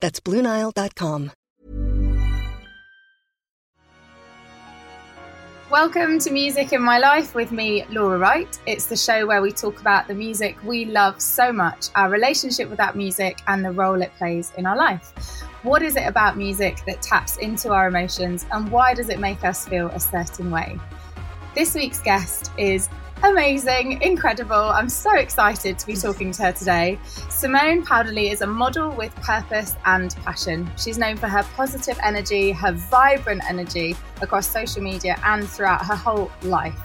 That's BlueNile.com. Welcome to Music In My Life with me, Laura Wright. It's the show where we talk about the music we love so much, our relationship with that music and the role it plays in our life. What is it about music that taps into our emotions and why does it make us feel a certain way? This week's guest is amazing, incredible. I'm so excited to be talking to her today. Simone Powderly is a model with purpose and passion. She's known for her positive energy, her vibrant energy across social media and throughout her whole life.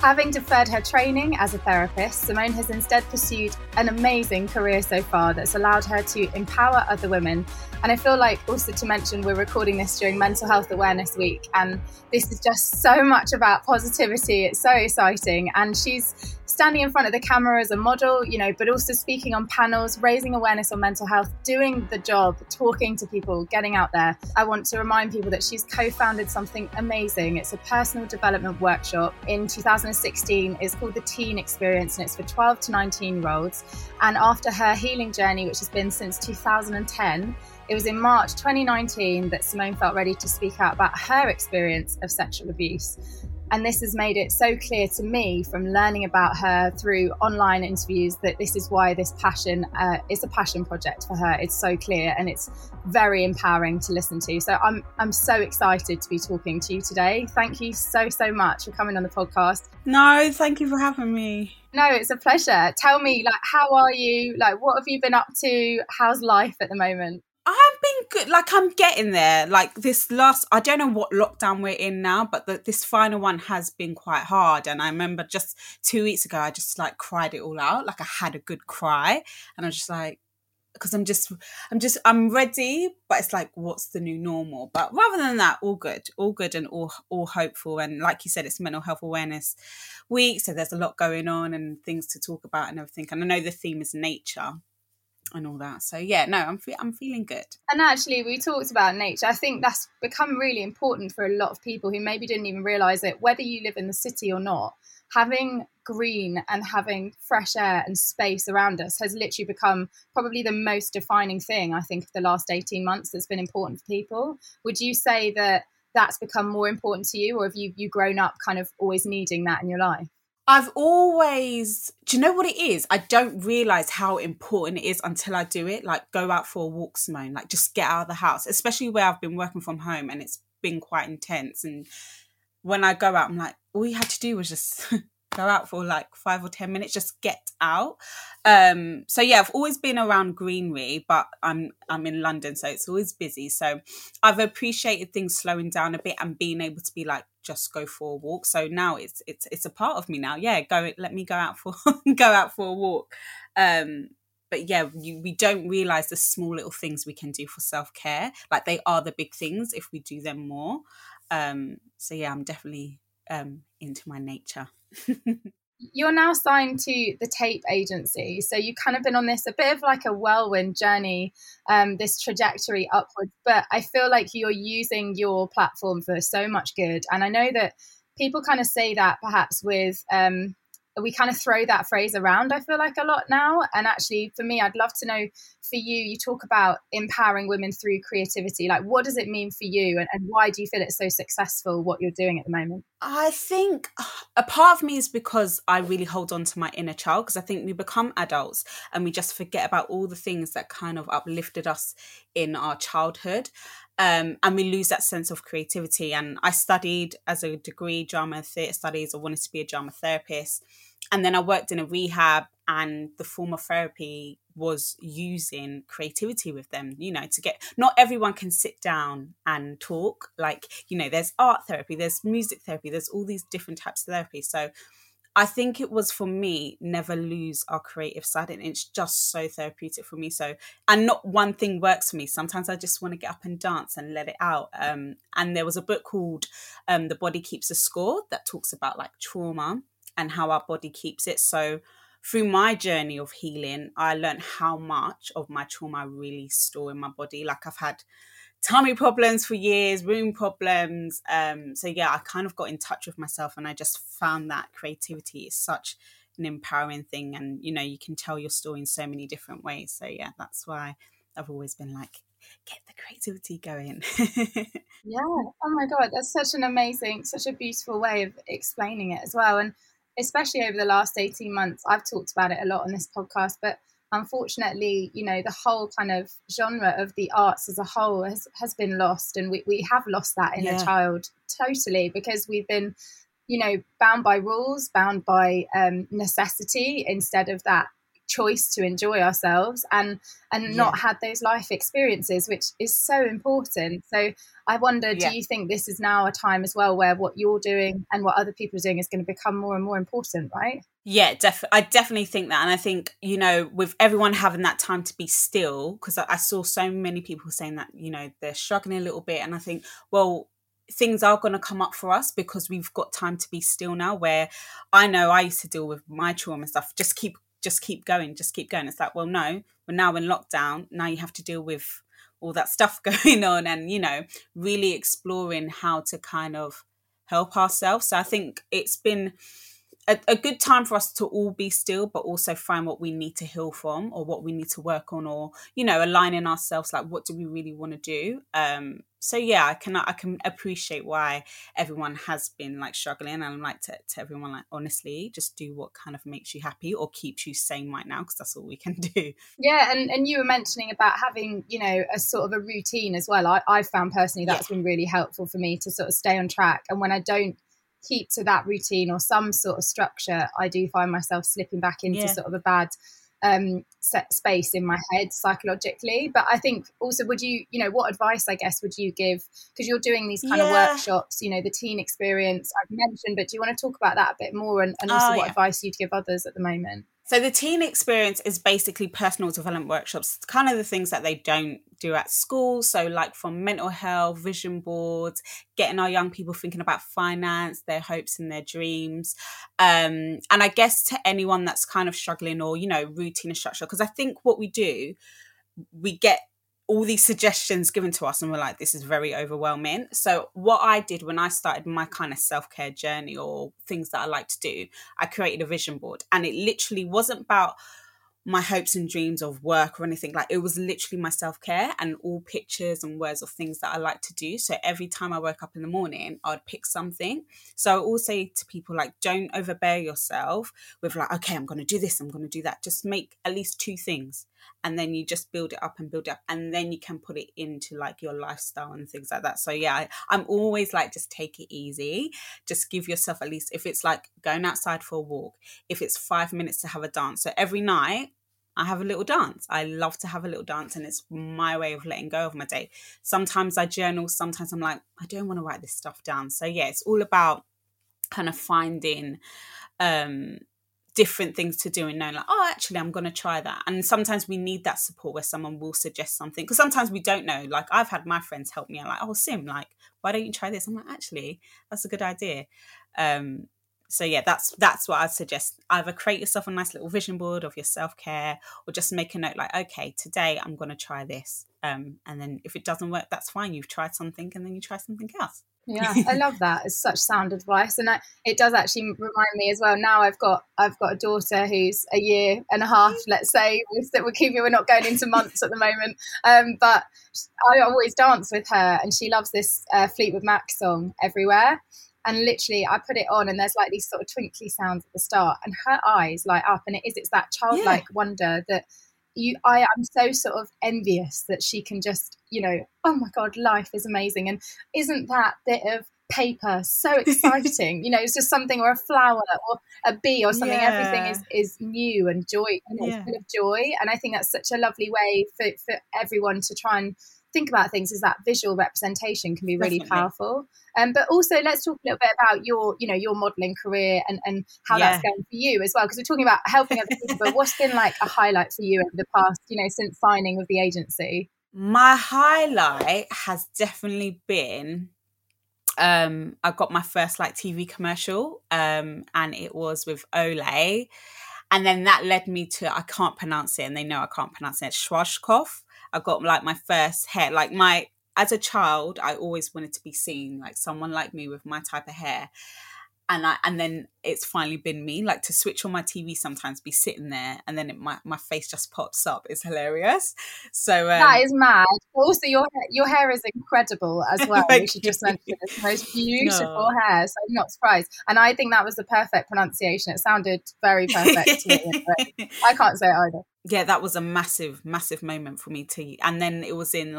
Having deferred her training as a therapist, Simone has instead pursued an amazing career so far that's allowed her to empower other women. And I feel like also to mention we're recording this during Mental Health Awareness Week, and this is just so much about positivity. It's so exciting. And she's standing in front of the camera as a model, you know, but also speaking on panels, raising awareness on mental health, doing the job, talking to people, getting out there. I want to remind people that she's co-founded something amazing. It's a personal development workshop in 2016. It's called The Teen Experience, and it's for 12 to 19-year-olds. And after her healing journey, which has been since 2010, it was in March 2019 that Simone felt ready to speak out about her experience of sexual abuse. And this has made it so clear to me from learning about her through online interviews that this is why this passion is a passion project for her. It's so clear and it's very empowering to listen to. So I'm so excited to be talking to you today. Thank you so much for coming on the podcast. No, thank you for having me. No, it's a pleasure. Tell me, how are you? What have you been up to? How's life at the moment? I've been good. I'm getting there. This last, I don't know what lockdown we're in now, but this final one has been quite hard. And I remember just 2 weeks ago, I just cried it all out. I had a good cry, and I was just because I'm ready. But it's what's the new normal? But rather than that, all good, and all hopeful. And like you said, it's Mental Health Awareness Week, so there's a lot going on and things to talk about and everything. And I know the theme is nature and all that. So yeah, no, I'm feeling good. And actually we talked about nature. I think that's become really important for a lot of people who maybe didn't even realise it. Whether you live in the city or not, having green and having fresh air and space around us has literally become probably the most defining thing, I think, of the last 18 months that's been important for people. Would you say that that's become more important to you, or have you grown up kind of always needing that in your life? I've always, do you know what it is? I don't realise how important it is until I do it. Go out for a walk, Simone, just get out of the house, especially where I've been working from home and it's been quite intense. And when I go out, I'm all you had to do was just go out for 5 or 10 minutes, just get out. So yeah, I've always been around greenery, but I'm in London, so it's always busy. So I've appreciated things slowing down a bit and being able to be just go for a walk. So now it's a part of me now. Yeah, go out for a walk. But yeah, we don't realise the small little things we can do for self-care. They are the big things if we do them more. So yeah, I'm definitely into my nature. You're now signed to the Tape Agency, so you've kind of been on this a bit of a whirlwind journey, this trajectory upwards, but I feel like you're using your platform for so much good. And I know that people kind of say that perhaps with we kind of throw that phrase around, I feel like, a lot now. And actually, for me, I'd love to know, for you, you talk about empowering women through creativity. Like, what does it mean for you? And why do you feel it's so successful, what you're doing at the moment? I think a part of me is because I really hold on to my inner child, because I think we become adults and we just forget about all the things that kind of uplifted us in our childhood. And we lose that sense of creativity. And I studied as a degree drama and theatre studies. I wanted to be a drama therapist. And then I worked in a rehab, and the form of therapy was using creativity with them, you know, to get, not everyone can sit down and talk. Like, you know, there's art therapy, there's music therapy, there's all these different types of therapy. So I think it was, for me, never lose our creative side. And it's just so therapeutic for me. So, and not one thing works for me. Sometimes I just want to get up and dance and let it out. And there was a book called The Body Keeps a Score that talks about like trauma and how our body keeps it. So through my journey of healing, I learned how much of my trauma I really store in my body. Like, I've had tummy problems for years, womb problems. So yeah, I kind of got in touch with myself, and I just found that creativity is such an empowering thing. And, you know, you can tell your story in so many different ways. So yeah, that's why I've always been like, get the creativity going. Yeah. Oh my God. That's such an amazing, such a beautiful way of explaining it as well. And especially over the last 18 months, I've talked about it a lot on this podcast, but unfortunately, you know, the whole kind of genre of the arts as a whole has been lost, and we have lost that inner child totally, because we've been, you know, bound by rules, bound by necessity instead of that choice to enjoy ourselves, and not had those life experiences, which is so important. So I wonder, do you think this is now a time as well where what you're doing and what other people are doing is going to become more and more important, right? Yeah, I definitely think that. And I think, you know, with everyone having that time to be still, because I saw so many people saying that, you know, they're struggling a little bit. And I think, well, things are going to come up for us because we've got time to be still now, where I know I used to deal with my trauma and stuff. Just keep going. It's like, well, no, we're now in lockdown. Now you have to deal with all that stuff going on, and, you know, really exploring how to kind of help ourselves. So I think it's been a good time for us to all be still, but also find what we need to heal from, or what we need to work on, or, you know, aligning ourselves, like, what do we really want to do? So yeah, I can appreciate why everyone has been like struggling, and I'm like to everyone, like, honestly, just do what kind of makes you happy or keeps you sane right now, because that's all we can do. Yeah, and you were mentioning about having, you know, a sort of a routine as well. I found personally that's been really helpful for me to sort of stay on track, and when I don't keep to that routine or some sort of structure, I do find myself slipping back into sort of a bad set space in my head psychologically. But I think also, would you, you know, what advice, I guess, would you give, because you're doing these kind of workshops, you know, the teen experience I've mentioned, but do you want to talk about that a bit more, and also what advice you'd give others at the moment? So the teen experience is basically personal development workshops, kind of the things that they don't do at school. So like from mental health, vision boards, getting our young people thinking about finance, their hopes and their dreams. And I guess to anyone that's kind of struggling, or, you know, routine and structure, because I think what we do, we get all these suggestions given to us and we're like, this is very overwhelming. So what I did when I started my kind of self-care journey, or things that I like to do, I created a vision board, and it literally wasn't about my hopes and dreams of work or anything. Like, it was literally my self-care, and all pictures and words of things that I like to do. So every time I woke up in the morning, I'd pick something. So I always say to people, like, don't overbear yourself with like, okay, I'm going to do this, I'm going to do that. Just make at least two things, and then you just build it up, and then you can put it into like your lifestyle and things like that. So yeah, I'm always like, just take it easy. Just give yourself, at least if it's like going outside for a walk, if it's 5 minutes to have a dance. So every night I have a little dance. I love to have a little dance, and it's my way of letting go of my day. Sometimes I journal, sometimes I'm like, I don't want to write this stuff down. So yeah, it's all about kind of finding different things to do, and knowing like, oh, actually, I'm going to try that. And sometimes we need that support where someone will suggest something, because sometimes we don't know. Like, I've had my friends help me. I'm like, oh, Sim, like, why don't you try this? I'm like, actually, that's a good idea. So yeah, that's what I'd suggest. Either create yourself a nice little vision board of your self-care, or just make a note like, okay, today I'm going to try this. And then if it doesn't work, that's fine. You've tried something, and then you try something else. Yeah, I love that. It's such sound advice, and it does actually remind me as well. Now I've got a daughter who's a year and a half, let's say. We're not going into months at the moment, but I always dance with her, and she loves this Fleetwood Mac song Everywhere. And literally, I put it on, and there's like these sort of twinkly sounds at the start, and her eyes light up, and it's that childlike wonder that. I'm so sort of envious that she can just, oh my God, life is amazing. And isn't that bit of paper so exciting? It's just something, or a flower or a bee or something. Yeah. Everything is new and joy, it's full of joy. And I think that's such a lovely way for everyone to try and think about things, is that visual representation can be really powerful. But also, let's talk a little bit about your your modelling career and how that's going for you as well, because we're talking about helping other people, but what's been like a highlight for you over the past since signing with the agency? My highlight has definitely been I got my first TV commercial, and it was with Olay, and then that led me to, I can't pronounce it, and they know I can't pronounce it, Schwarzkopf. I got my first hair, as a child, I always wanted to be seen, someone like me with my type of hair. And then it's finally been me, to switch on my TV, sometimes be sitting there, and then my face just pops up. It's hilarious. So that is mad. Also, your hair is incredible as well. We should just mention it's the most beautiful hair. So I'm not surprised. And I think that was the perfect pronunciation. It sounded very perfect to me. But I can't say it either. Yeah, that was a massive, massive moment for me too. And then it was in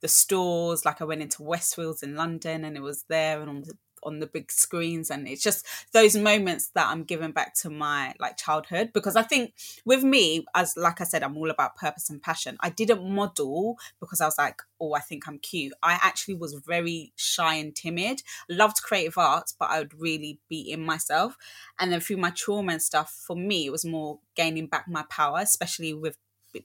the stores. I went into Westfields in London, and it was there, and on the big screens, and it's just those moments that I'm giving back to my childhood, because I think with me, as I said, I'm all about purpose and passion. I didn't model because I was I think I'm cute. I actually was very shy and timid, loved creative arts, but I would really be in myself. And then through my trauma and stuff, for me, it was more gaining back my power, especially with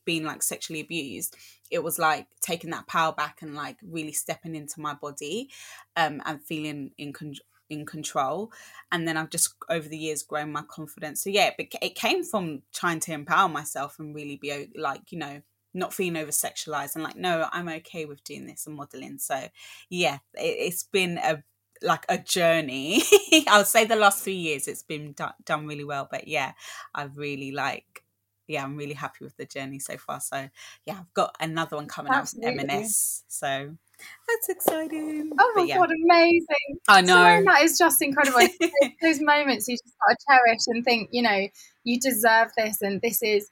being sexually abused. It was taking that power back and really stepping into my body, and feeling in control. And then I've just over the years grown my confidence. So yeah, but it came from trying to empower myself and really be not feeling over sexualized and no, I'm okay with doing this and modeling. So yeah, it's been a journey. I would say the last 3 years it's been done really well, but yeah, I've really I'm really happy with the journey so far. So, yeah, I've got another one coming out with M&S. So that's exciting. Oh, my God, amazing. I know. Sorry, that is just incredible. Those moments you just got to cherish and think, you deserve this. And this is,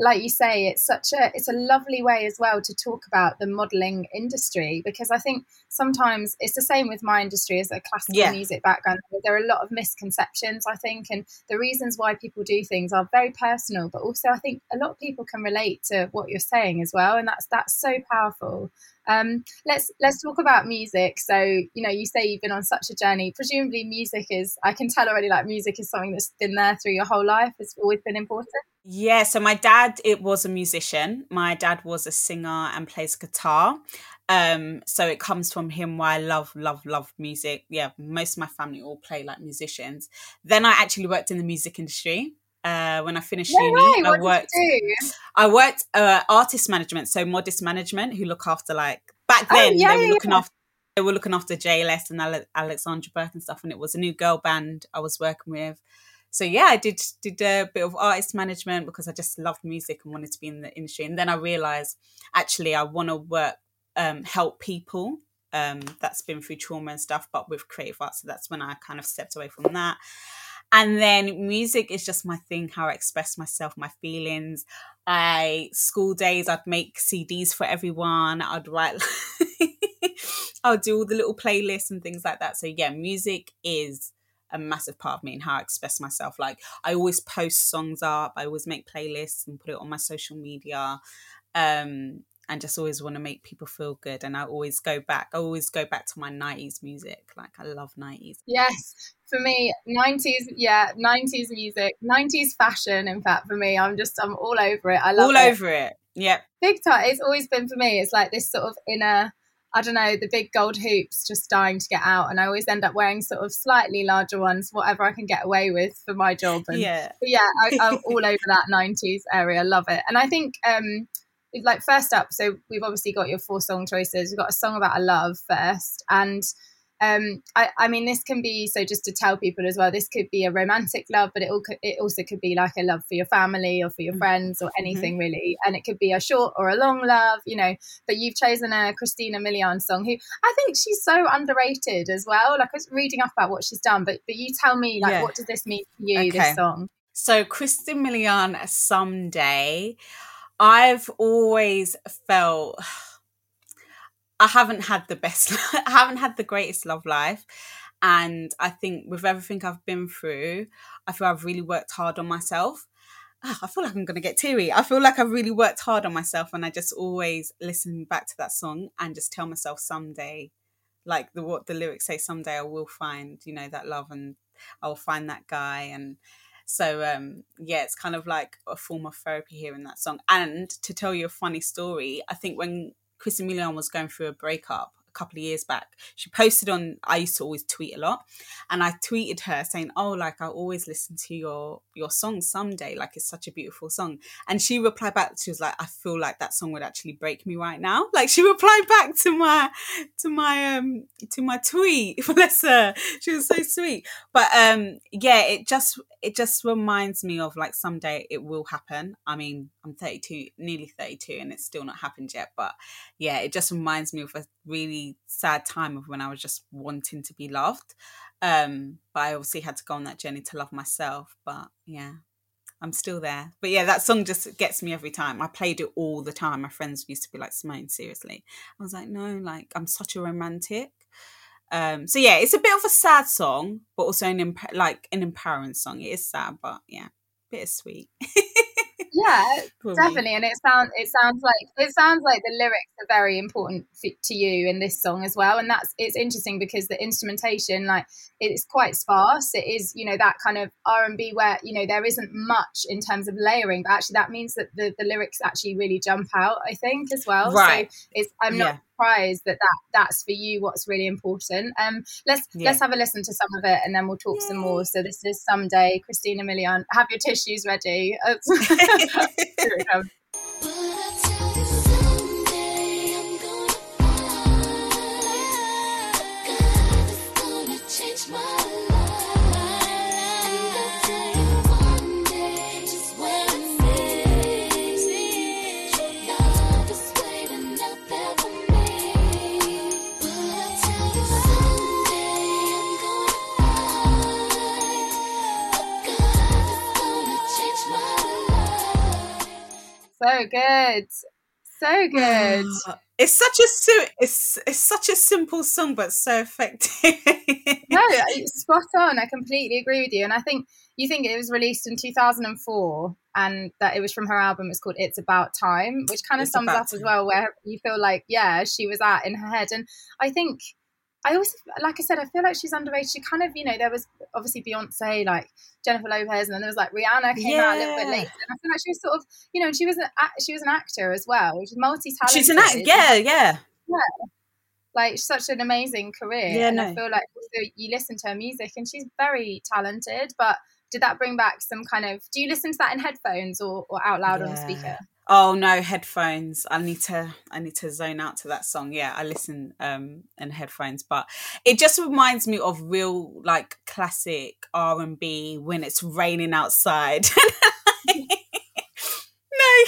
like you say, it's such a lovely way as well to talk about the modelling industry, because I think sometimes it's the same with my industry as a classical music background. There are a lot of misconceptions, I think, and the reasons why people do things are very personal, but also I think a lot of people can relate to what you're saying as well, and that's so powerful. Let's talk about music. So, you say you've been on such a journey. Presumably music is, I can tell already, music is something that's been there through your whole life. It's always been important. Yeah, so my dad, it was a musician. My dad was a singer and plays guitar. So it comes from him why I love, love, love music. Yeah, most of my family all play musicians. Then I actually worked in the music industry. When I finished uni, I worked artist management, so modest management, who look after back then they were looking after JLS and Alexandra Burke and stuff, and it was a new girl band I was working with. So yeah, I did a bit of artist management because I just loved music and wanted to be in the industry. And then I realised actually I want to work, help people. That's been through trauma and stuff, but with creative arts. So that's when I kind of stepped away from that. And then music is just my thing, how I express myself, my feelings. School days, I'd make CDs for everyone. I'd write, I'll do all the little playlists and things like that. So yeah, music is a massive part of me and how I express myself. I always post songs up. I always make playlists and put it on my social media. And just always want to make people feel good. And I always go back to my 90s music. I love 90s. Yes, for me, 90s music, 90s fashion. In fact, for me, I'm all over it. I love it. All over it. Yep. Big time. It's always been for me. It's this sort of inner, I don't know, the big gold hoops just dying to get out. And I always end up wearing sort of slightly larger ones, whatever I can get away with for my job. And I'm all over that 90s area. Love it. And I think, first up, so we've obviously got your 4 song choices. We've got a song about a love first. And I mean, this can be, so just to tell people as well, this could be a romantic love, but it also could be like a love for your family or for your friends or anything really. And it could be a short or a long love, you know, but you've chosen a Christina Milian song, who I think she's so underrated as well. Like, I was reading up about what she's done, but you tell me, like, what does this mean for you, this song? So Christina Milian, Someday, I've always felt... I haven't had the best, I haven't had the greatest love life. And I think with everything I've been through, I feel I've really worked hard on myself. Oh, I feel like I'm going to get teary. I feel like I've really worked hard on myself. And I just always listen back to that song and just tell myself someday, like what the lyrics say, someday I will find, you know, that love and I'll find that guy. And so, yeah, it's kind of like a form of therapy here in that song. And to tell you a funny story, I think when Christina Milian was going through a breakup a couple of years back, she posted on, I used to always tweet a lot, and I tweeted her saying, oh, like, I always listen to your song Someday, like, it's such a beautiful song. And she replied back, she was like, I feel like that song would actually break me right now. Like, she replied back to my tweet. Bless her, she was so sweet. But yeah, it just reminds me of, like, someday it will happen. I mean, I'm 32, nearly 32, and it's still not happened yet. But yeah, it just reminds me of a really sad time of when I was just wanting to be loved. But I obviously had to go on that journey to love myself. But yeah, I'm still there. But yeah, that song just gets me every time. I played it all the time. My friends used to be like, Simone, seriously. I was like, no, like, I'm such a romantic. So yeah, it's a bit of a sad song, but also an empowering song. It is sad, but yeah, bittersweet. Yeah, definitely. And it sounds like the lyrics are very important to you in this song as well. And it's interesting because the instrumentation, like, it's quite sparse. It is, you know, that kind of R&B where, you know, there isn't much in terms of layering, but actually that means that the lyrics actually really jump out, I think, as well. Right. So I'm not surprised that's for you what's really important. Let's have a listen to some of it and then we'll talk some more. So this is Someday, Christina Milian. Have your tissues ready. Here we go. So good. It's such a it's such a simple song, but so effective. No, spot on. I completely agree with you. And I think it was released in 2004, and that it was from her album. It's called "It's About Time," which kind of sums up as well where you feel like, yeah, she was at in her head. And I think. I also, like I said, I feel like she's underrated. She kind of, you know, there was obviously Beyonce, like Jennifer Lopez, and then there was like Rihanna came out a little bit later. And I feel like she was sort of, you know, she was an actor as well. She's multi-talented. She's an actor, yeah. Like, such an amazing career. Yeah, and no. I feel like also you listen to her music, and she's very talented. But did that bring back some kind of? Do you listen to that in headphones or out loud on a speaker? Oh no, headphones. I need to zone out to that song. Yeah, I listen in headphones, but it just reminds me of real, like, classic R&B when it's raining outside.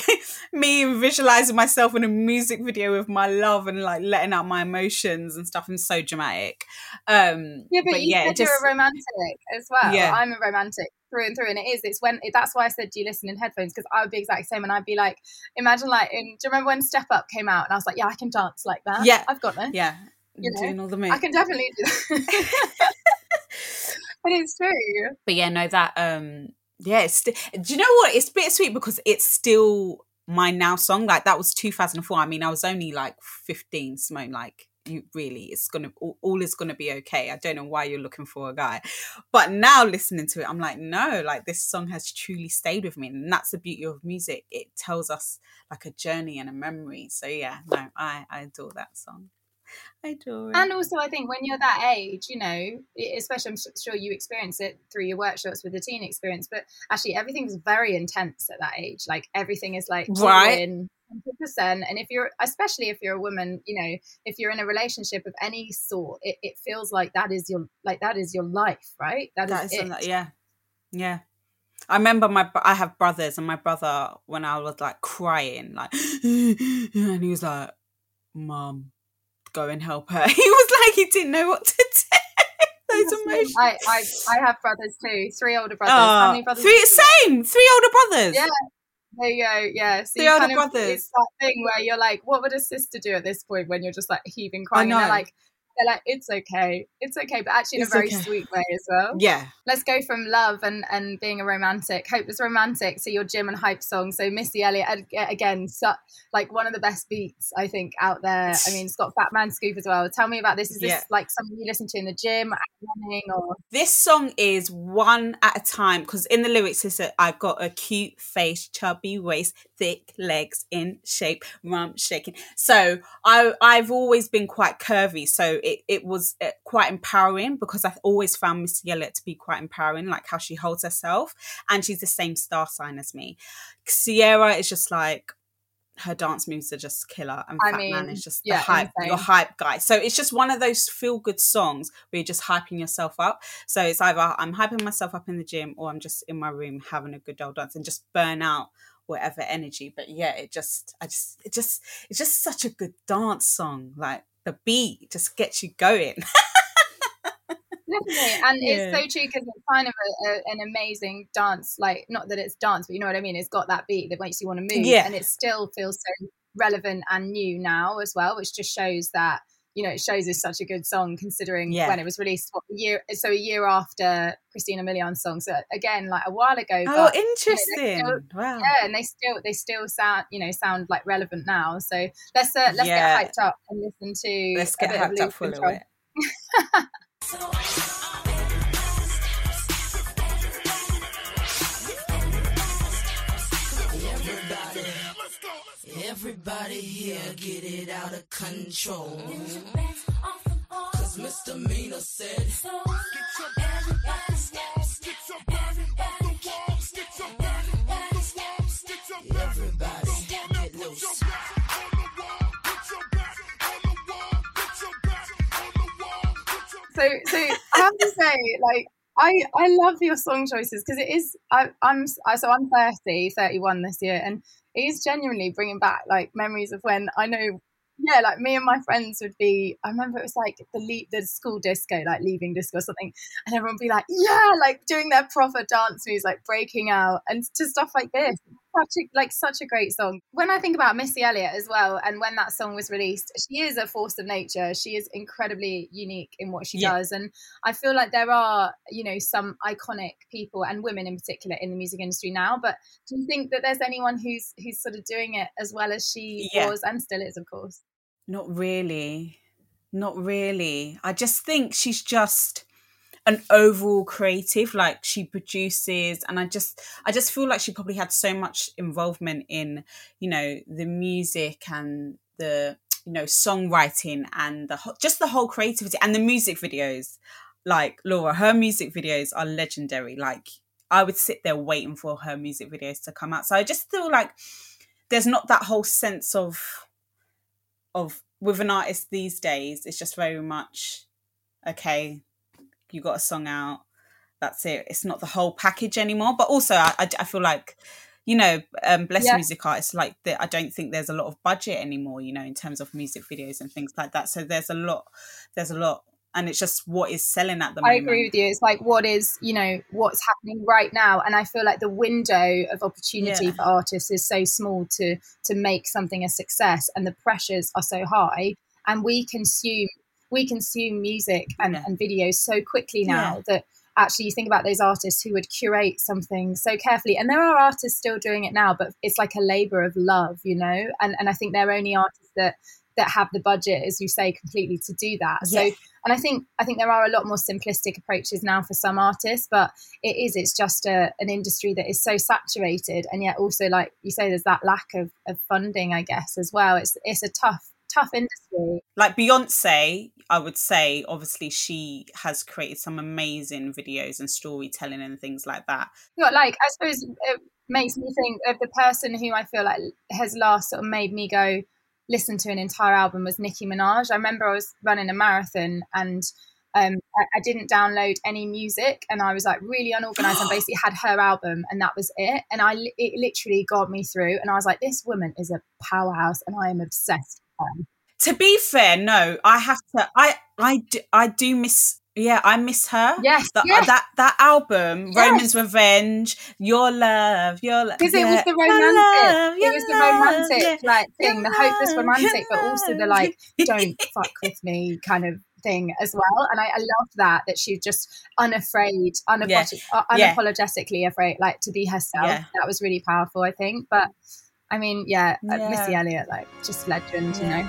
No, me visualizing myself in a music video with my love and, like, letting out my emotions and stuff. I'm so dramatic. But you're a romantic as well. Yeah. I'm a romantic through and through, and that's why I said, do you listen in headphones? Because I would be exactly the same, and I'd be like, imagine, like, do you remember when Step Up came out and I was like, yeah, I can dance like that. Yeah, I've got this. Yeah, you know, doing all the moves. I can definitely do that. But it's true. But yeah, no, that do you know what? It's bittersweet because it's still my now song. Like, that was 2004. I mean, I was only like 15, Simone. Like, you really, it's gonna all is gonna be okay. I don't know why you're looking for a guy. But now listening to it, I'm like, no, like, this song has truly stayed with me, and that's the beauty of music. It tells us, like, a journey and a memory. So yeah, no, I adore that song. I do. And also, I think when you're that age, you know, especially, I'm sure you experience it through your workshops with the Teen Experience, but actually everything's very intense at that age. Like, everything is like, right. 100%. And if you're, especially if you're a woman, you know, if you're in a relationship of any sort, it feels like that is your, like that is your life, right? That is it. Yeah, yeah. I remember I have brothers, and my brother, when I was like crying, like, and he was like, "Mum, go and help her." He was like, he didn't know what to do. Those emotions. I have brothers too. 3 olher brothers. How many brothers? 3. Same. 3 older brothers. Yeah. There you go. Yeah. So 3 older brothers. It's that thing where you're like, what would a sister do at this point when you're just like heaving crying? And they're like, it's okay. It's okay. But actually in a very sweet way as well. Yeah. Let's go from love and being a romantic, hopeless romantic, to your gym and hype song. So Missy Elliott, again, like one of the best beats, I think, out there. I mean, it's got Fat Man Scoop as well. Tell me about this. Is this like something you listen to in the gym, running, or? This song is one at a time, because in the lyrics, it's I've got a cute face, chubby waist, thick legs, in shape, rump shaking. So I've always been quite curvy. So it was quite empowering, because I've always found Missy Elliott to be quite empowering, like how she holds herself, and she's the same star sign as me. Sierra is just like, her dance moves are just killer, and Fat Man is just your hype guy. So it's just one of those feel good songs where you're just hyping yourself up. So it's either I'm hyping myself up in the gym, or I'm just in my room having a good old dance and just burn out whatever energy. But yeah, it's just such a good dance song. Like, the beat just gets you going. Definitely. And it's so true, because it's kind of an amazing dance, like, not that it's dance, but you know what I mean, it's got that beat that makes you want to move, and it still feels so relevant and new now as well, which just shows that, you know, it shows it's such a good song, considering when it was released, a year after Christina Milian's song, so again, like a while ago. Oh, but, interesting! You know, wow. Yeah, and they still sound like relevant now. So let's get hyped up and listen to. Let's get hyped up for a little bit. Everybody here get it out of control. Cause misdemeanor said, so everybody get loose. So I have to say, like, I love your song choices, because it is, I'm 31 this year, and it is genuinely bringing back, like, memories of when I know, yeah, like, me and my friends would be, I remember it was, like, the school disco, like, leaving disco or something, and everyone would be like, yeah, like, doing their proper dance moves, like, breaking out, and to stuff like this. Such a great song. When I think about Missy Elliott as well, and when that song was released, she is a force of nature. She is incredibly unique in what she does, and I feel like there are, you know, some iconic people and women in particular in the music industry now. But do you think that there's anyone who's sort of doing it as well as she was, and still is, of course? Not really. I just think she's just an overall creative, like, she produces, and I just feel like she probably had so much involvement in, you know, the music and the, you know, songwriting and the whole creativity and the music videos. Like, Laura, her music videos are legendary. Like, I would sit there waiting for her music videos to come out. So I just feel like there's not that whole sense of with an artist these days. It's just very much, okay, you got a song out, that's it. It's not the whole package anymore. But also I feel like, you know, bless music artists, like, I don't think there's a lot of budget anymore, you know, in terms of music videos and things like that. So there's a lot, and it's just what is selling at the moment. I agree with you. It's like, what is, you know, what's happening right now. And I feel like the window of opportunity for artists is so small to make something a success, and the pressures are so high, and we consume music and videos so quickly now that actually you think about those artists who would curate something so carefully. And there are artists still doing it now, but it's like a labor of love, you know, and I think they're only artists that have the budget, as you say, completely to do that. Yeah. So, and I think there are a lot more simplistic approaches now for some artists, but it's just an industry that is so saturated. And yet also, like you say, there's that lack of funding, I guess, as well. It's a tough industry. Like Beyonce, I would say, obviously she has created some amazing videos and storytelling and things like that. Yeah, like I suppose makes me think of the person who I feel like has last sort of made me go listen to an entire album was Nicki Minaj. I remember I was running a marathon and I didn't download any music and I was like really unorganized and basically had her album and that was it. And it literally got me through and I was like, this woman is a powerhouse and I am obsessed with her. To be fair, no, I have to, I do miss, yeah, I miss her. Yes, that album, yes. Roman's Revenge, Your Love. Because it was the romantic, like thing, the hopeless romantic, but also the like, don't fuck with me kind of thing as well. And I loved that she's just unapologetically afraid, like to be herself. Yeah. That was really powerful, I think. But I mean, Missy Elliott, like just legend, you know.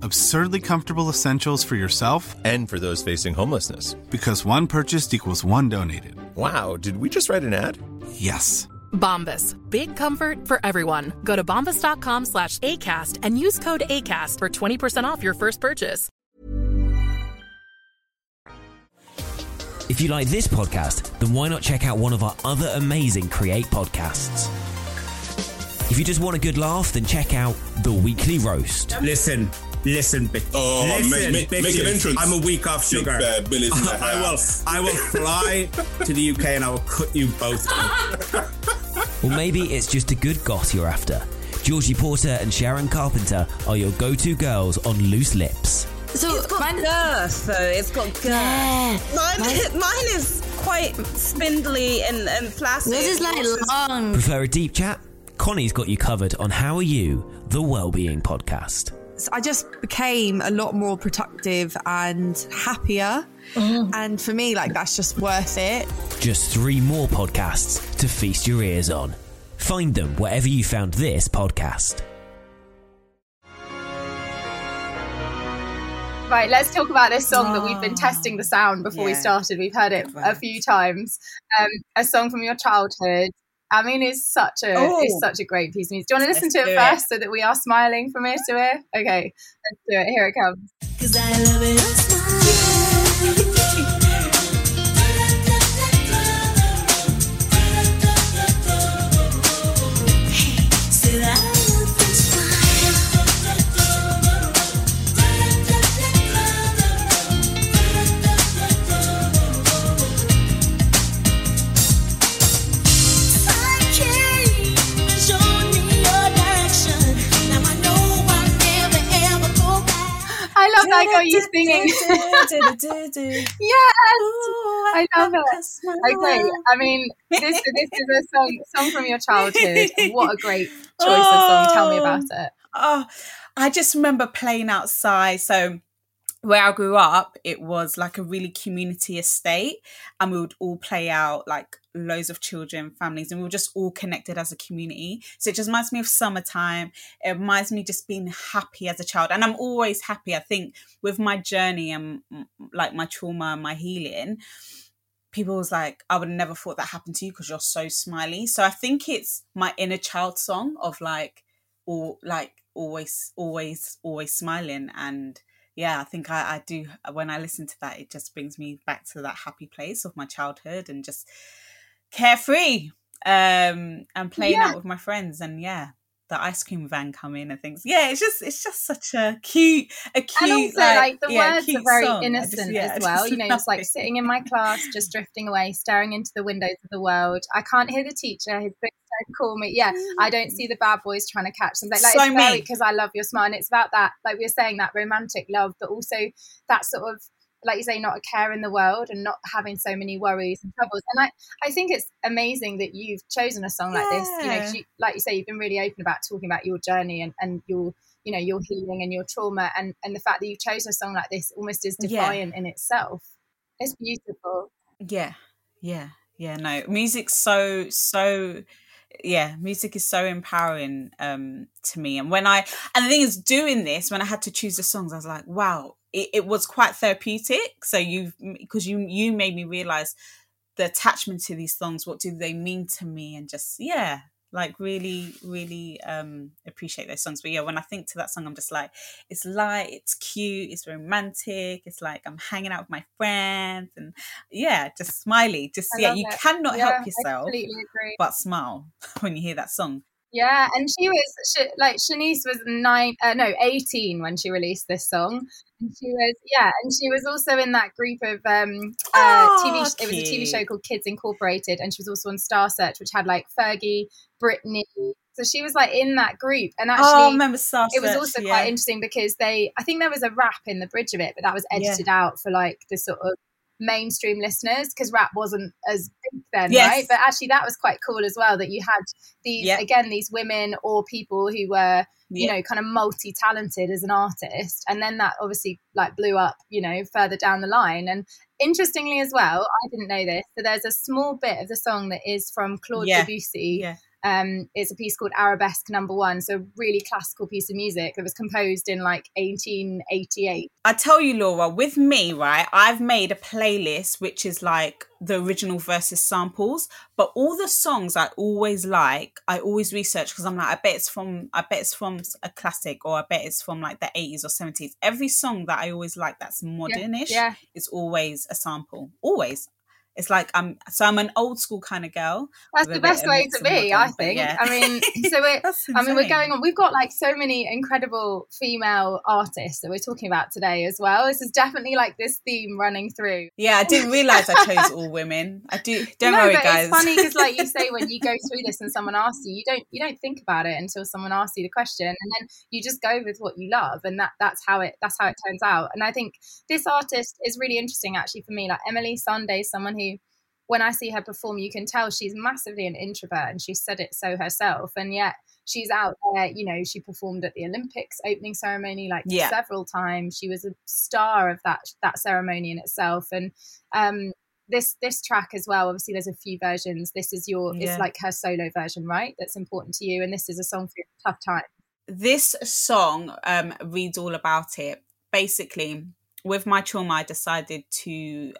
Absurdly comfortable essentials for yourself and for those facing homelessness. Because one purchased equals one donated. Wow, did we just write an ad? Yes. Bombas. Big comfort for everyone. Go to bombas.com/ACAST and use code ACAST for 20% off your first purchase. If you like this podcast, then why not check out one of our other amazing Create podcasts? If you just want a good laugh, then check out The Weekly Roast. Listen, bitch. Oh, listen, make an entrance. I'm a week off sugar. I will fly to the UK and I will cut you both up. Or maybe it's just a good goss you're after. Georgie Porter and Sharon Carpenter are your go-to girls on Loose Lips. So it's got girth, though. It's got girth. Yeah. Mine is quite spindly and plastic. This is like long. Prefer a deep chat? Connie's got you covered on How Are You, the Wellbeing Podcast. So I just became a lot more productive and happier. And for me, like, that's just worth it. Just 3 more podcasts to feast your ears on. Find them wherever you found this podcast. Right, let's talk about this song that we've been testing the sound before we started. We've heard it a few times. A song from your childhood. I mean, it's such a great piece of music. Do you want to listen to it first so that we are smiling from ear to ear? Okay, let's do it. Here it comes. 'Cause I love it, I'm smiling. I got you singing. Yes, I love it. Okay, I mean, this is a song from your childhood. What a great choice of song. Tell me about it. Oh, I just remember playing outside. So where I grew up, it was like a really community estate, and we would all play out, like loads of children, families, and we were just all connected as a community. So it just reminds me of summertime. It reminds me just being happy as a child, and I'm always happy. I think with my journey and like my trauma and my healing, people was like, I would have never thought that happened to you because you're so smiley. So I think it's my inner child song of like, all like always smiling. And yeah, I think I do, when I listen to that, it just brings me back to that happy place of my childhood and just carefree and playing out with my friends. And yeah, the ice cream van come in and things. Yeah, it's just such a cute. And also, the words are very song. Innocent as well. It's like sitting in my class, just drifting away, staring into the windows of the world. I can't hear the teacher. His books don't call me. Yeah, I don't see the bad boys trying to catch them. It's very, because I love your smile. And it's about that, like we were saying, that romantic love, but also that sort of, like you say, not a care in the world and not having so many worries and troubles. And I think it's amazing that you've chosen a song like this, like you say, you've been really open about talking about your journey and your, your healing and your trauma, and the fact that you've chosen a song like this almost is defiant in itself. It's beautiful. Yeah. No, music's so music is so empowering to me. And and the thing is, doing this, when I had to choose the songs, I was like, wow, it was quite therapeutic. So because you made me realize the attachment to these songs, what do they mean to me, and just really, really appreciate those songs. But yeah, when I think to that song, I'm just like, it's light, it's cute, it's romantic, it's like I'm hanging out with my friends, and just smiley. Just you cannot help yourself, I completely agree, but smile when you hear that song. Yeah, and Shanice was 18 when she released this song, and she was also in that group of it was a TV show called Kids Incorporated, and she was also on Star Search, which had Fergie, Britney, so she was in that group. And actually, I remember Star Search, it was also quite interesting because I think there was a rap in the bridge of it, but that was edited out for the sort of mainstream listeners, because rap wasn't as big then, right? But actually that was quite cool as well, that you had these again, these women or people who were kind of multi-talented as an artist, and then that obviously blew up further down the line. And interestingly as well, I didn't know this, so there's a small bit of the song that is from Claude Debussy. It's a piece called Arabesque No. 1, so a really classical piece of music that was composed in 1888. I tell you, Laura, with me, right, I've made a playlist which is the original versus samples, but all the songs I always research, because I'm like, I bet it's from a classic, or I bet it's from the 80s or 70s. Every song that I always that's modernish is always a sample, always. It's I'm an old school kind of girl. That's the best way to be, I think. Yeah. I mean, we're going on. We've got so many incredible female artists that we're talking about today as well. This is definitely this theme running through. Yeah, I didn't realise I chose all women. I do. Don't worry, guys. It's funny because you say, when you go through this and someone asks you, you don't think about it until someone asks you the question, and then you just go with what you love, and that's how it turns out. And I think this artist is really interesting actually for me. Emeli Sandé, someone who, when I see her perform, you can tell she's massively an introvert, and she said it so herself, and yet she's out there. She performed at the Olympics opening ceremony several times. She was a star of that ceremony in itself. And this track as well, obviously there's a few versions. This is it's her solo version, right, that's important to you, and this is a song for your tough time. This song reads all about it. Basically, with my trauma, I decided to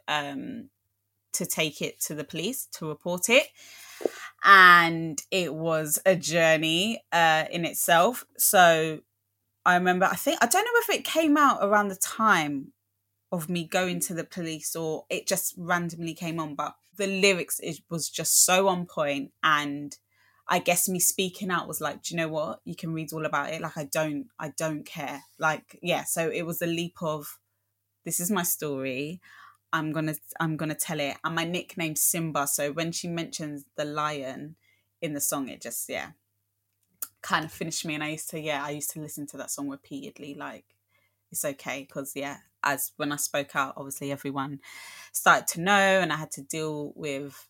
take it to the police to report it, and it was a journey in itself. So I remember, I don't know if it came out around the time of me going to the police or it just randomly came on, but the lyrics was just so on point, and I guess me speaking out was do you know what, you can read all about it, I don't care, so it was a leap of, this is my story, I'm gonna tell it. And my nickname's Simba, so when she mentions the lion in the song, it just kind of finished me. And I used to listen to that song repeatedly. It's okay, because as when I spoke out, obviously everyone started to know, and I had to deal with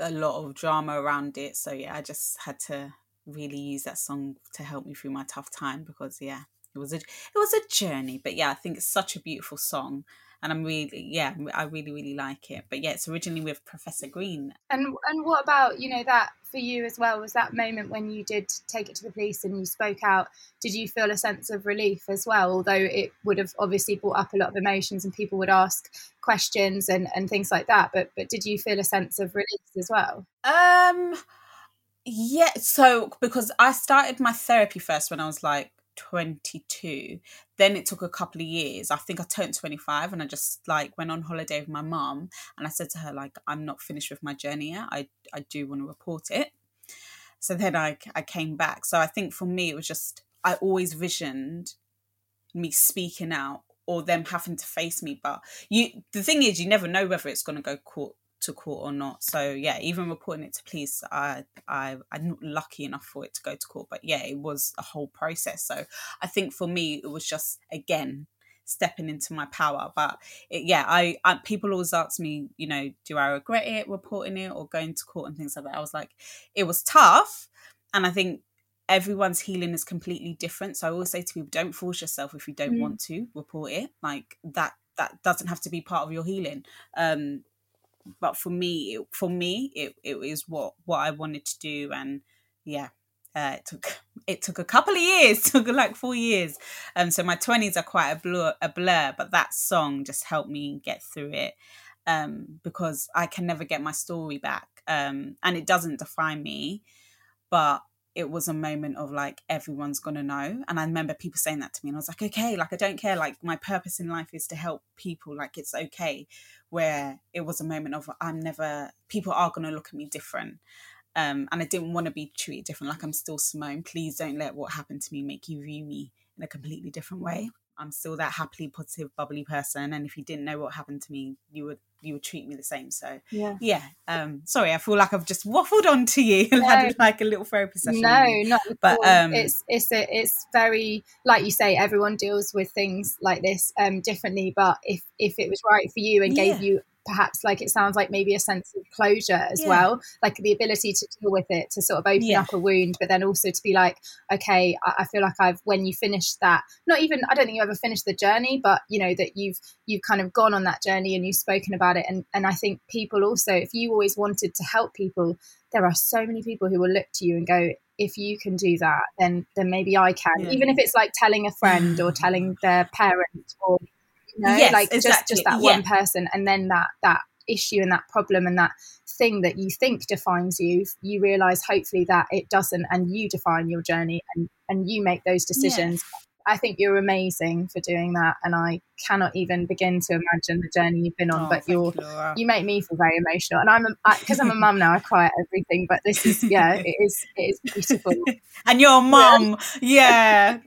a lot of drama around it. So I just had to really use that song to help me through my tough time, because it was a journey. But I think it's such a beautiful song. And I'm really, I really, really like it. But it's originally with Professor Green. And what about, that for you as well? Was that moment when you did take it to the police and you spoke out, did you feel a sense of relief as well? Although it would have obviously brought up a lot of emotions and people would ask questions and things like that. But did you feel a sense of relief as well? Yeah, so because I started my therapy first when I was like 22. Then it took a couple of years. I think I turned 25 and I just like went on holiday with my mum and I said to her, like, I'm not finished with my journey yet. I do want to report it. So then I came back. So I think for me it was just I always visioned me speaking out or them having to face me. But the thing is, you never know whether it's going to go court or not. So yeah, even reporting it to police, I'm not lucky enough for it to go to court, but yeah, it was a whole process. So I think for me it was just again stepping into my power. But I people always ask me, you know, do I regret it reporting it or going to court and things like that? I was like, it was tough, and I think everyone's healing is completely different. So I always say to people, don't force yourself if you don't want to report it. Like that doesn't have to be part of your healing. But for me, it is what I wanted to do. And yeah, it took a couple of years, took like 4 years. So my 20s are quite a blur, but that song just helped me get through it because I can never get my story back. And it doesn't define me, but it was a moment of like, everyone's going to know. And I remember people saying that to me and I was like, okay, like, I don't care. Like, my purpose in life is to help people. Like, it's okay. Where it was a moment of people are going to look at me different. And I didn't want to be treated different. Like, I'm still Simone. Please don't let what happened to me make you view me in a completely different way. I'm still that happily positive, bubbly person. And if you didn't know what happened to me, you would treat me the same. So yeah. Sorry, I feel like I've just waffled on to you and had like a little therapy session. No, not at all. But it's very, like you say, everyone deals with things like this differently. But if it was right for you and gave you perhaps, like, it sounds like maybe a sense of closure as well, like the ability to deal with it, to sort of open up a wound, but then also to be like, okay, I feel like when you finish that, not even, I don't think you ever finished the journey, but you know, that you've kind of gone on that journey and you've spoken about it. And I think people also, if you always wanted to help people, there are so many people who will look to you and go, if you can do that, then maybe I can, even if it's like telling a friend or telling their parent or, you know, yes, like exactly. just that one person, and then that issue and that problem and that thing that you think defines you, you realise hopefully that it doesn't, and you define your journey and you make those decisions. I think you're amazing for doing that, and I cannot even begin to imagine the journey you've been on. But you make me feel very emotional, and I'm a mum now. I cry at everything, but this is it is beautiful. And you're a mum, But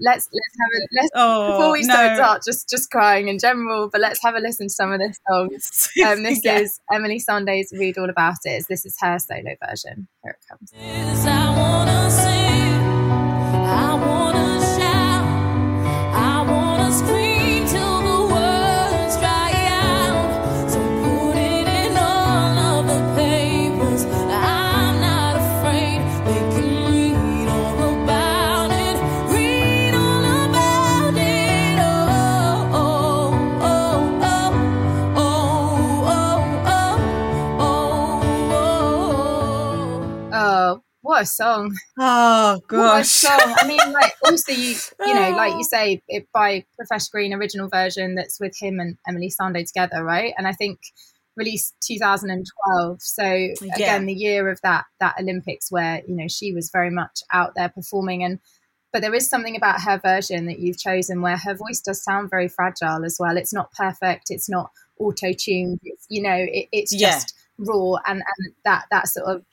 let's have a before we start just crying in general. But let's have a listen to some of this song. This is Emeli Sandé's "Read All About It." This is her solo version. Here it comes. Yes, I wanna sing. I wanna. What a song. Oh gosh. What a song. I mean, like, also you know, like you say, it by Professor Green, original version that's with him and Emeli Sandé together, right? And I think released 2012. So again, the year of that Olympics where, you know, she was very much out there performing. But there is something about her version that you've chosen where her voice does sound very fragile as well. It's not perfect, it's not auto-tuned, it's, you know, it's just raw and that sort of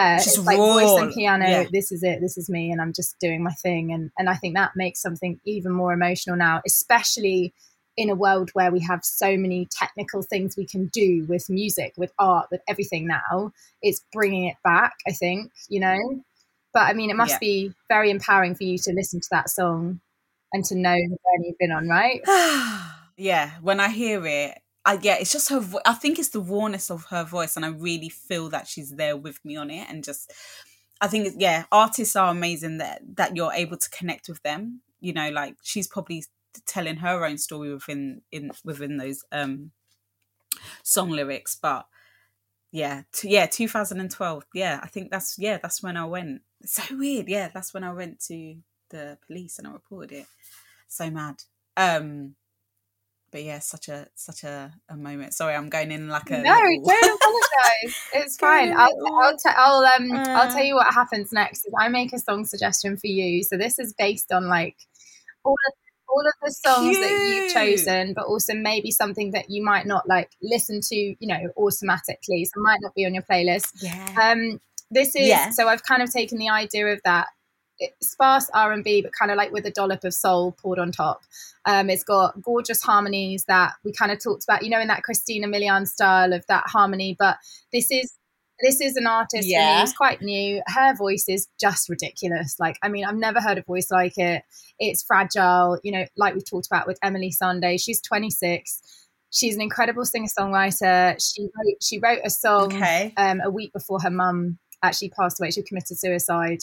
it's like voice and piano. This is it. This is me, and I'm just doing my thing. And I think that makes something even more emotional now, especially in a world where we have so many technical things we can do with music, with art, with everything now. It's bringing it back, I think, you know. But I mean, it must be very empowering for you to listen to that song and to know the journey you've been on, right? When I hear it. It's just her. I think it's the rawness of her voice, and I really feel that she's there with me on it. And just, I think, artists are amazing that you're able to connect with them. You know, like, she's probably telling her own story within those song lyrics. But 2012. I think that's when I went. It's so weird. That's when I went to the police and I reported it. So mad. But yeah, such a moment. Sorry, I'm going in like a... No, don't apologise. It's fine. I'll tell you what happens next. Is I make a song suggestion for you. So this is based on like all of the songs Cute. That you've chosen, but also maybe something that you might not like listen to, you know, automatically. So it might not be on your playlist. Yeah. So I've kind of taken the idea of that. It's sparse R&B, but kind of like with a dollop of soul poured on top. It's got gorgeous harmonies that we kind of talked about, you know, in that Christina Milian style of that harmony. But this is an artist who's quite new. Her voice is just ridiculous. Like, I mean, I've never heard a voice like it. It's fragile, you know, like we talked about with Emeli Sandé. She's 26. She's an incredible singer-songwriter. She wrote a song a week before her mum actually passed away. She committed suicide.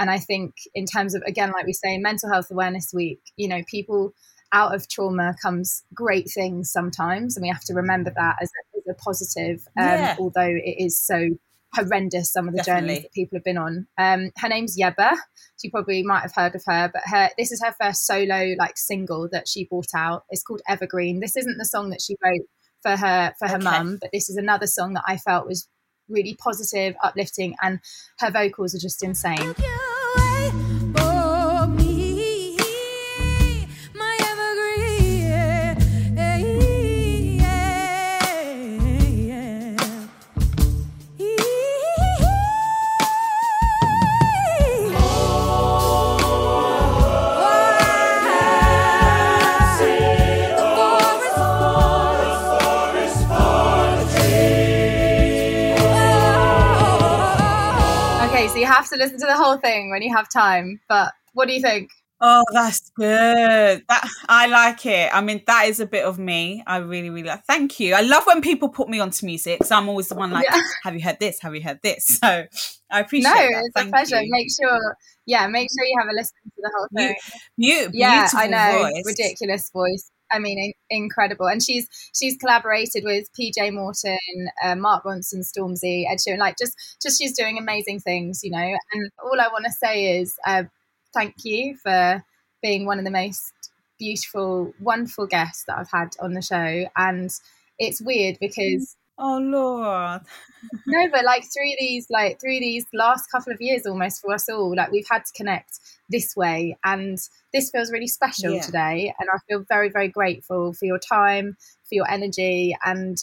And I think in terms of, again, like we say, Mental Health Awareness Week, you know, people out of trauma comes great things sometimes. And we have to remember that as a positive, although it is so horrendous, some of the journeys that people have been on. Her name's Yeba. You probably might have heard of her, but this is her first solo like single that she brought out. It's called Evergreen. This isn't the song that she wrote for her mum, but this is another song that I felt was really positive, uplifting, and her vocals are just insane. You have to listen to the whole thing when you have time, but what do you think? Oh, that's good. That I like it. I mean, that is a bit of me. I really, really like. Thank you. I love when people put me onto music, so I'm always the one like, have you heard this? Have you heard this? So I appreciate that. No, it's a pleasure. You. Make sure you have a listen to the whole thing. Beautiful I know. Voice. Ridiculous voice. I mean, incredible. And she's collaborated with PJ Morton, Mark Ronson, Stormzy, Ed Sheeran, like just she's doing amazing things, you know. And all I want to say is thank you for being one of the most beautiful, wonderful guests that I've had on the show. And it's weird because... Oh, Lord. No, but like through these last couple of years almost for us all, like we've had to connect this way, and this feels really special today. And I feel very, very grateful for your time, for your energy, and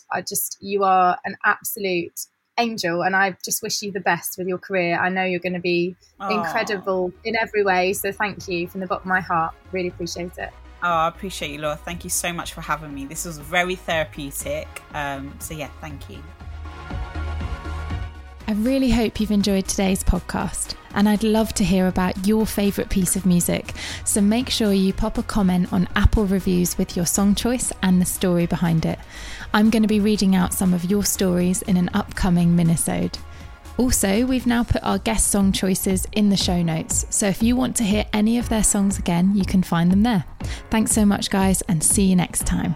you are an absolute angel, and I just wish you the best with your career. I know you're going to be incredible in every way, so thank you from the bottom of my heart. Really appreciate it. Oh, I appreciate you, Laura. Thank you so much for having me. This was very therapeutic. Thank you. I really hope you've enjoyed today's podcast, and I'd love to hear about your favourite piece of music. So make sure you pop a comment on Apple reviews with your song choice and the story behind it. I'm going to be reading out some of your stories in an upcoming minisode. Also, we've now put our guest song choices in the show notes, so if you want to hear any of their songs again, you can find them there. Thanks so much, guys, and see you next time.